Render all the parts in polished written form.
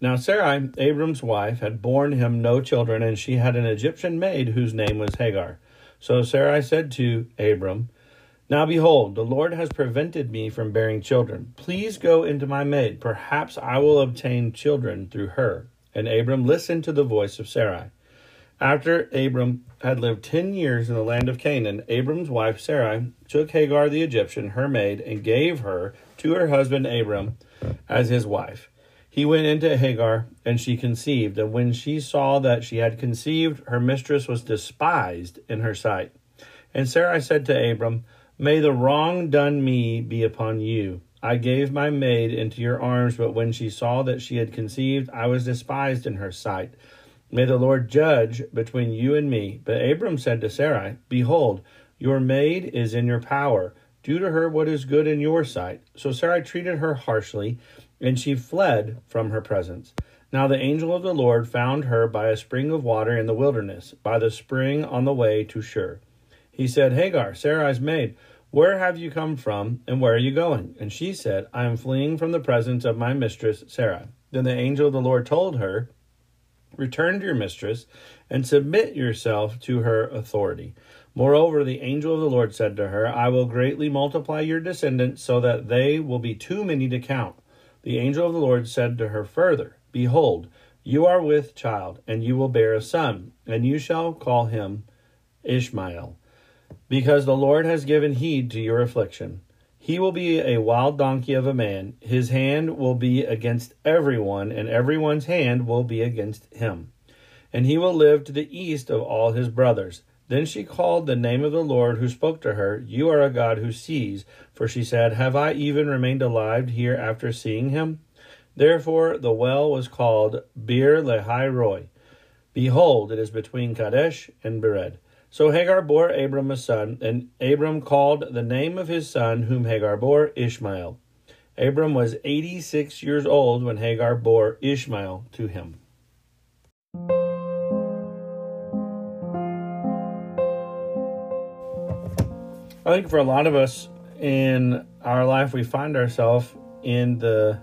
Now Sarai, Abram's wife, had borne him no children, and she had an Egyptian maid whose name was Hagar. So Sarai said to Abram, "Now behold, the Lord has prevented me from bearing children. Please go into my maid. Perhaps I will obtain children through her." And Abram listened to the voice of Sarai. After Abram had lived 10 years in the land of Canaan, Abram's wife Sarai took Hagar the Egyptian, her maid, and gave her to her husband Abram as his wife. He went into Hagar, and she conceived. And when she saw that she had conceived, her mistress was despised in her sight. And Sarai said to Abram, "May the wrong done me be upon you. I gave my maid into your arms, but when she saw that she had conceived, I was despised in her sight. May the Lord judge between you and me." But Abram said to Sarai, "Behold, your maid is in your power. Do to her what is good in your sight." So Sarai treated her harshly, and she fled from her presence. Now the angel of the Lord found her by a spring of water in the wilderness, by the spring on the way to Shur. He said, "Hagar, Sarai's maid, where have you come from, and where are you going?" And she said, "I am fleeing from the presence of my mistress, Sarai." Then the angel of the Lord told her, "Return to your mistress, and submit yourself to her authority." Moreover, the angel of the Lord said to her, "I will greatly multiply your descendants, so that they will be too many to count." The angel of the Lord said to her further, "Behold, you are with child, and you will bear a son, and you shall call him Ishmael, because the Lord has given heed to your affliction. He will be a wild donkey of a man. His hand will be against everyone, and everyone's hand will be against him. And he will live to the east of all his brothers." Then she called the name of the Lord who spoke to her, "You are a God who sees." For she said, "Have I even remained alive here after seeing him?" Therefore the well was called Beer Lehi Roy. Behold, it is between Kadesh and Bered. So Hagar bore Abram a son, and Abram called the name of his son whom Hagar bore Ishmael. Abram was 86 years old when Hagar bore Ishmael to him. I think for a lot of us in our life, we find ourselves in the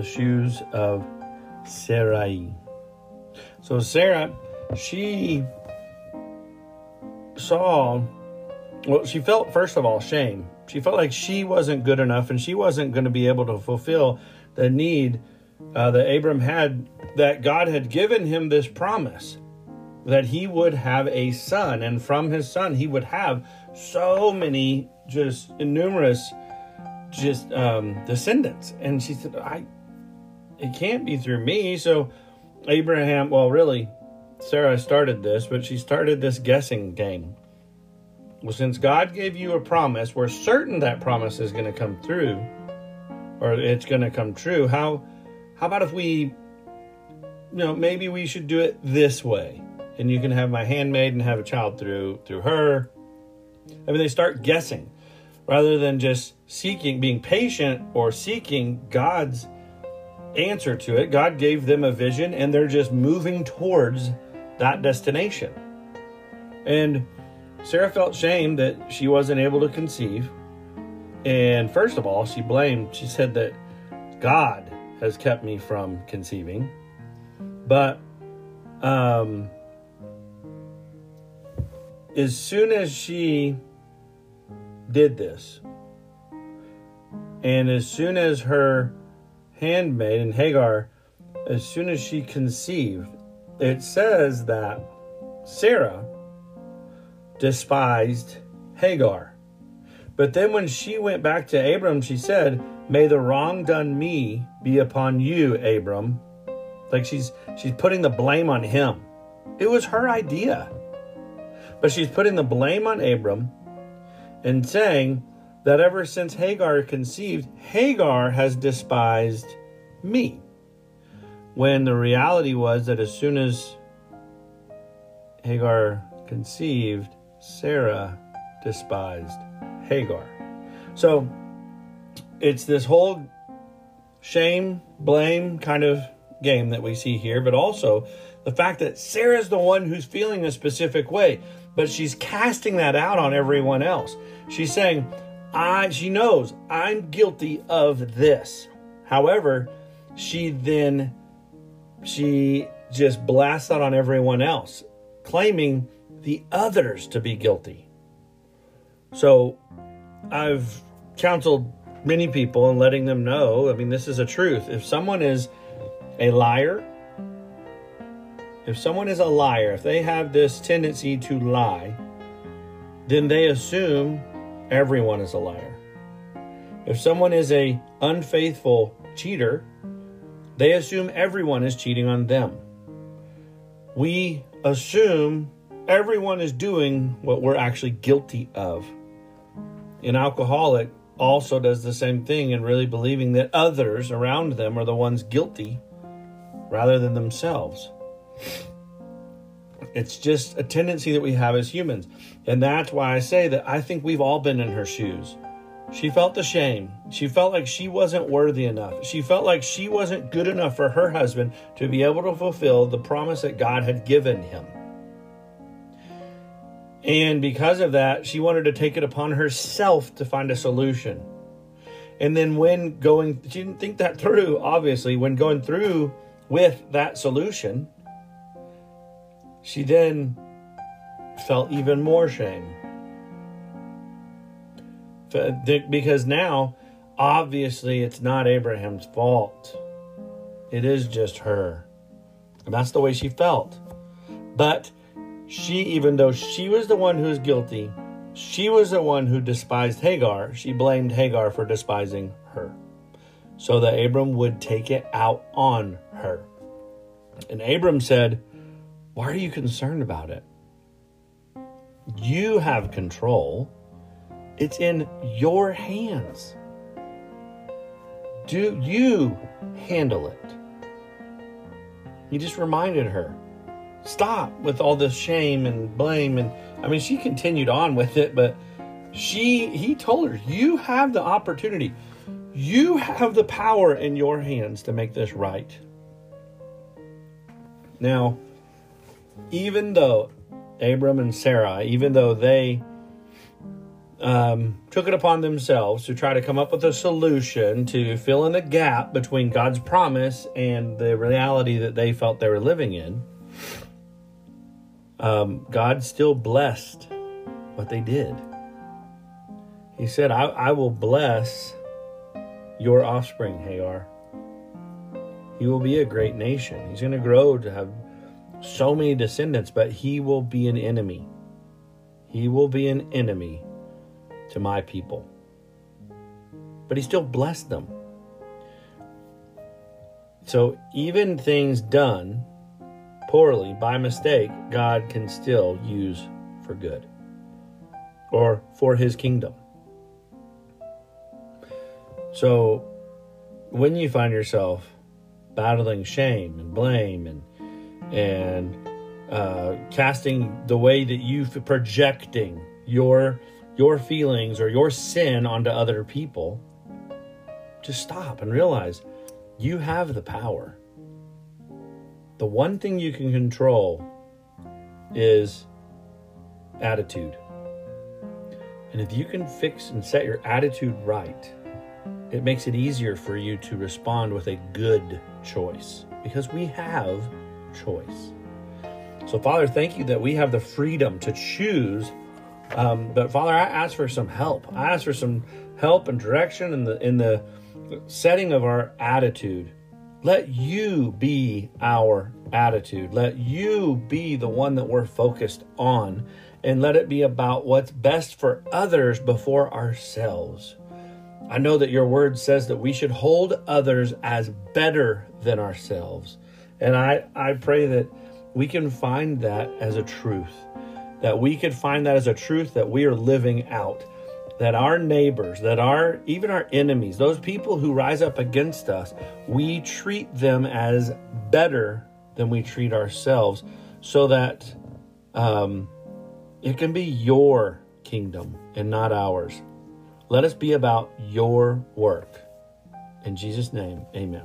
shoes of Sarai. So Sarah, she felt, first of all, shame. She felt like she wasn't good enough, and she wasn't going to be able to fulfill the need that Abram had, that God had given him this promise. that he would have a son, and from his son he would have so many numerous descendants. And she said, it can't be through me. So Abraham, well, really, Sarah started this, but she started this guessing game. Well, since God gave you a promise, we're certain that promise is going to come through, or it's going to come true. How about if we, maybe we should do it this way, and you can have my handmaid and have a child through her. I mean, they start guessing rather than just seeking, being patient or seeking God's answer to it. God gave them a vision, and they're just moving towards that destination. And Sarah felt shame that she wasn't able to conceive. And first of all, she said that God has kept me from conceiving. But as soon as she did this, and as soon as her handmaid and Hagar, as soon as she conceived, it says that Sarah despised Hagar. But then when she went back to Abram, she said, "May the wrong done me be upon you, Abram." Like she's putting the blame on him. It was her idea. But she's putting the blame on Abram and saying that ever since Hagar conceived, Hagar has despised me. When the reality was that as soon as Hagar conceived, Sarah despised Hagar. So it's this whole shame, blame kind of game that we see here, but also the fact that Sarah's the one who's feeling a specific way, but she's casting that out on everyone else. She's saying, she knows I'm guilty of this. However, she just blasts that on everyone else, claiming the others to be guilty. So I've counseled many people and letting them know, this is a truth. If someone is a liar, if they have this tendency to lie, then they assume everyone is a liar. If someone is a unfaithful cheater, they assume everyone is cheating on them. We assume everyone is doing what we're actually guilty of. An alcoholic also does the same thing and really believing that others around them are the ones guilty rather than themselves. It's just a tendency that we have as humans. And that's why I say that I think we've all been in her shoes. She felt the shame. She felt like she wasn't worthy enough. She felt like she wasn't good enough for her husband to be able to fulfill the promise that God had given him. And because of that, she wanted to take it upon herself to find a solution. And then she didn't think that through, obviously, when going through with that solution, she then felt even more shame. Because now, obviously, it's not Abraham's fault. It is just her. And that's the way she felt. But she, even though she was the one who was guilty, she was the one who despised Hagar. She blamed Hagar for despising her, so that Abram would take it out on her. And Abram said, "Why are you concerned about it? You have control. It's in your hands. Do you handle it?" He just reminded her, stop with all this shame and blame. And she continued on with it, but he told her, you have the opportunity. You have the power in your hands to make this right. Now, even though Abram and Sarah, even though they took it upon themselves to try to come up with a solution to fill in the gap between God's promise and the reality that they felt they were living in, God still blessed what they did. He said, I will bless your offspring, Hagar. He will be a great nation. He's going to grow to have so many descendants, but he will be an enemy. He will be an enemy to my people. But he still blessed them. So even things done poorly, by mistake, God can still use for good or for his kingdom. So when you find yourself battling shame and blame and casting the way that you projecting your feelings or your sin onto other people, just stop and realize you have the power. The one thing you can control is attitude. And if you can fix and set your attitude right, it makes it easier for you to respond with a good choice, because we have choice. So Father, thank you that we have the freedom to choose. But Father, I ask for some help. I ask for some help and direction in the setting of our attitude. Let you be our attitude. Let you be the one that we're focused on, and let it be about what's best for others before ourselves. I know that your word says that we should hold others as better than ourselves. And I pray that we can find that as a truth, that we could find that as a truth that we are living out, that our neighbors, that even our enemies, those people who rise up against us, we treat them as better than we treat ourselves, so that it can be your kingdom and not ours. Let us be about your work. In Jesus' name, amen.